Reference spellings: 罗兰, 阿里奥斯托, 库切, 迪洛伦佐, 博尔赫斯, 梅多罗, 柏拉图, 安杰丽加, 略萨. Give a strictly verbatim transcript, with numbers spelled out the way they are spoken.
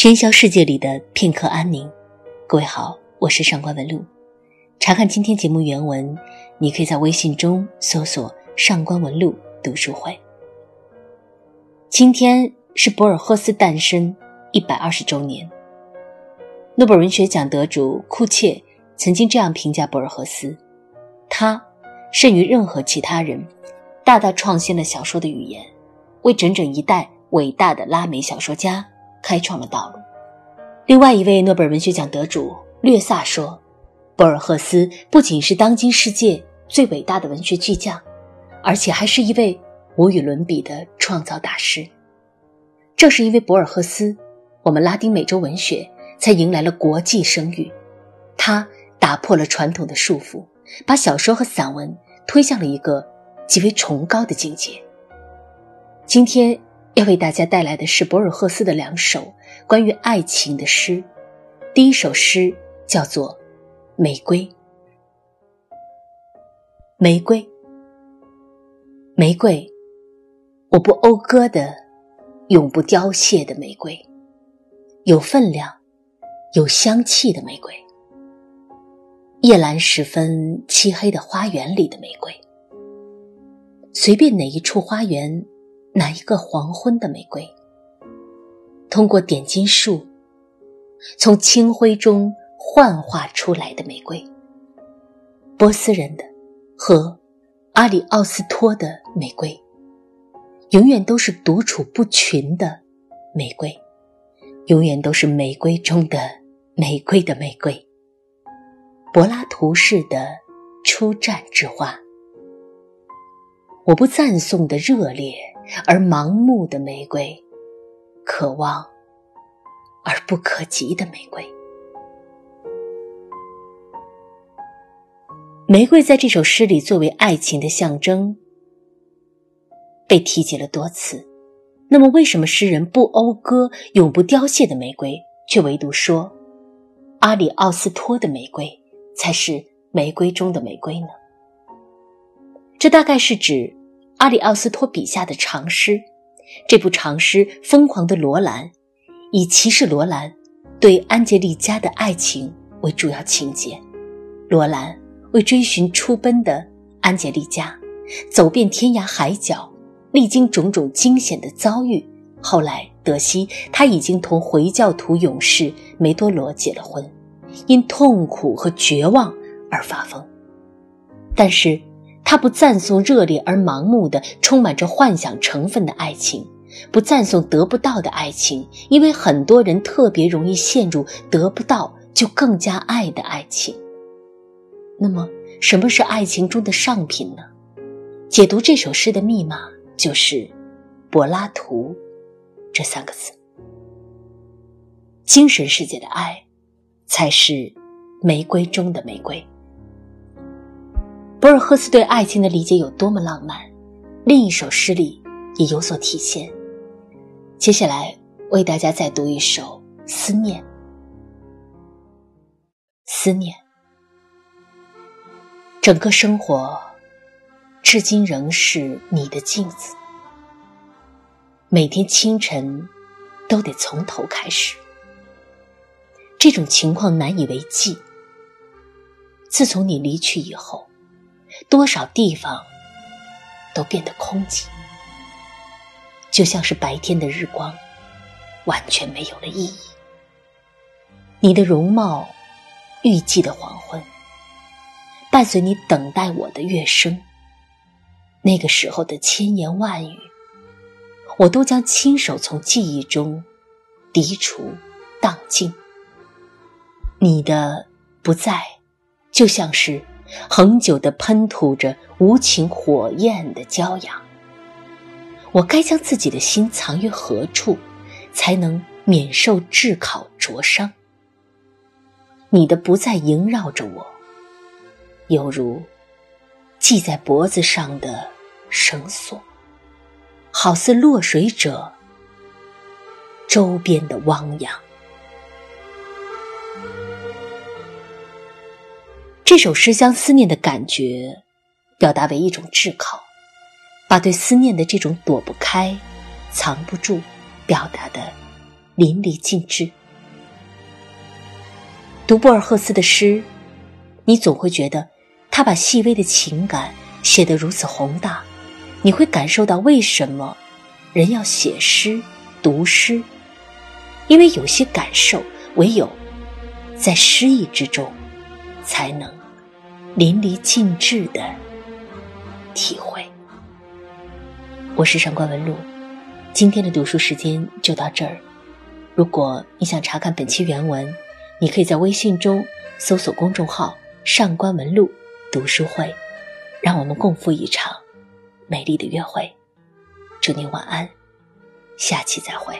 喧嚣世界里的片刻安宁。各位好，我是上官文露。查看今天节目原文，你可以在微信中搜索上官文露读书会。今天是博尔赫斯诞生一百二十周年。诺贝尔文学奖得主库切曾经这样评价博尔赫斯，他甚于任何其他人，大大创新了小说的语言，为整整一代伟大的拉美小说家开创了道路。另外一位诺贝尔文学奖得主略萨说，博尔赫斯不仅是当今世界最伟大的文学巨匠，而且还是一位无与伦比的创造大师。正是因为博尔赫斯，我们拉丁美洲文学才迎来了国际声誉。他打破了传统的束缚，把小说和散文推向了一个极为崇高的境界。今天要为大家带来的是博尔赫斯的两首关于爱情的诗。第一首诗叫做《玫瑰》。玫瑰，玫瑰，我不讴歌的，永不凋谢的玫瑰，有分量有香气的玫瑰，夜阑时分漆黑的花园里的玫瑰，随便哪一处花园，哪一个黄昏的玫瑰，通过点金术从青灰中幻化出来的玫瑰，波斯人的和阿里奥斯托的玫瑰，永远都是独处不群的玫瑰，永远都是玫瑰中的玫瑰的玫瑰，柏拉图式的出绽之花。我不赞颂的热烈而盲目的玫瑰，可望而不可及的玫瑰。玫瑰在这首诗里作为爱情的象征被提及了多次，那么为什么诗人不讴歌永不凋谢的玫瑰，却唯独说阿里奥斯托的玫瑰才是玫瑰中的玫瑰呢？这大概是指阿里奥斯托笔下的长诗，这部长诗《疯狂的罗兰》以骑士罗兰对安杰丽加的爱情为主要情节。罗兰为追寻出奔的安杰丽加，走遍天涯海角，历经种种惊险的遭遇，后来得悉他已经同回教徒勇士梅多罗结了婚，因痛苦和绝望而发疯。但是他不赞颂热烈而盲目的充满着幻想成分的爱情，不赞颂得不到的爱情，因为很多人特别容易陷入得不到就更加爱的爱情。那么什么是爱情中的上品呢？解读这首诗的密码就是柏拉图这三个字。精神世界的爱才是玫瑰中的玫瑰。博尔赫斯对爱情的理解有多么浪漫，另一首诗里也有所体现。接下来为大家再读一首《思念》。思念，整个生活至今仍是你的镜子，每天清晨都得从头开始，这种情况难以为继。自从你离去以后，多少地方都变得空寂，就像是白天的日光完全没有了意义。你的容貌预计的黄昏，伴随你等待我的乐声，那个时候的千言万语，我都将亲手从记忆中涤除荡尽。你的不在就像是恒久地喷吐着无情火焰的骄阳，我该将自己的心藏于何处，才能免受炙烤灼伤？你的不再萦绕着我，犹如系在脖子上的绳索，好似落水者周边的汪洋。这首诗将思念的感觉表达为一种炙烤，把对思念的这种躲不开藏不住表达得淋漓尽致。读博尔赫斯的诗，你总会觉得他把细微的情感写得如此宏大，你会感受到为什么人要写诗、读诗，因为有些感受唯有在诗意之中才能淋漓尽致的体会。我是上官文露，今天的读书时间就到这儿。如果你想查看本期原文，你可以在微信中搜索公众号上官文露读书会，让我们共赴一场美丽的约会。祝您晚安，下期再会。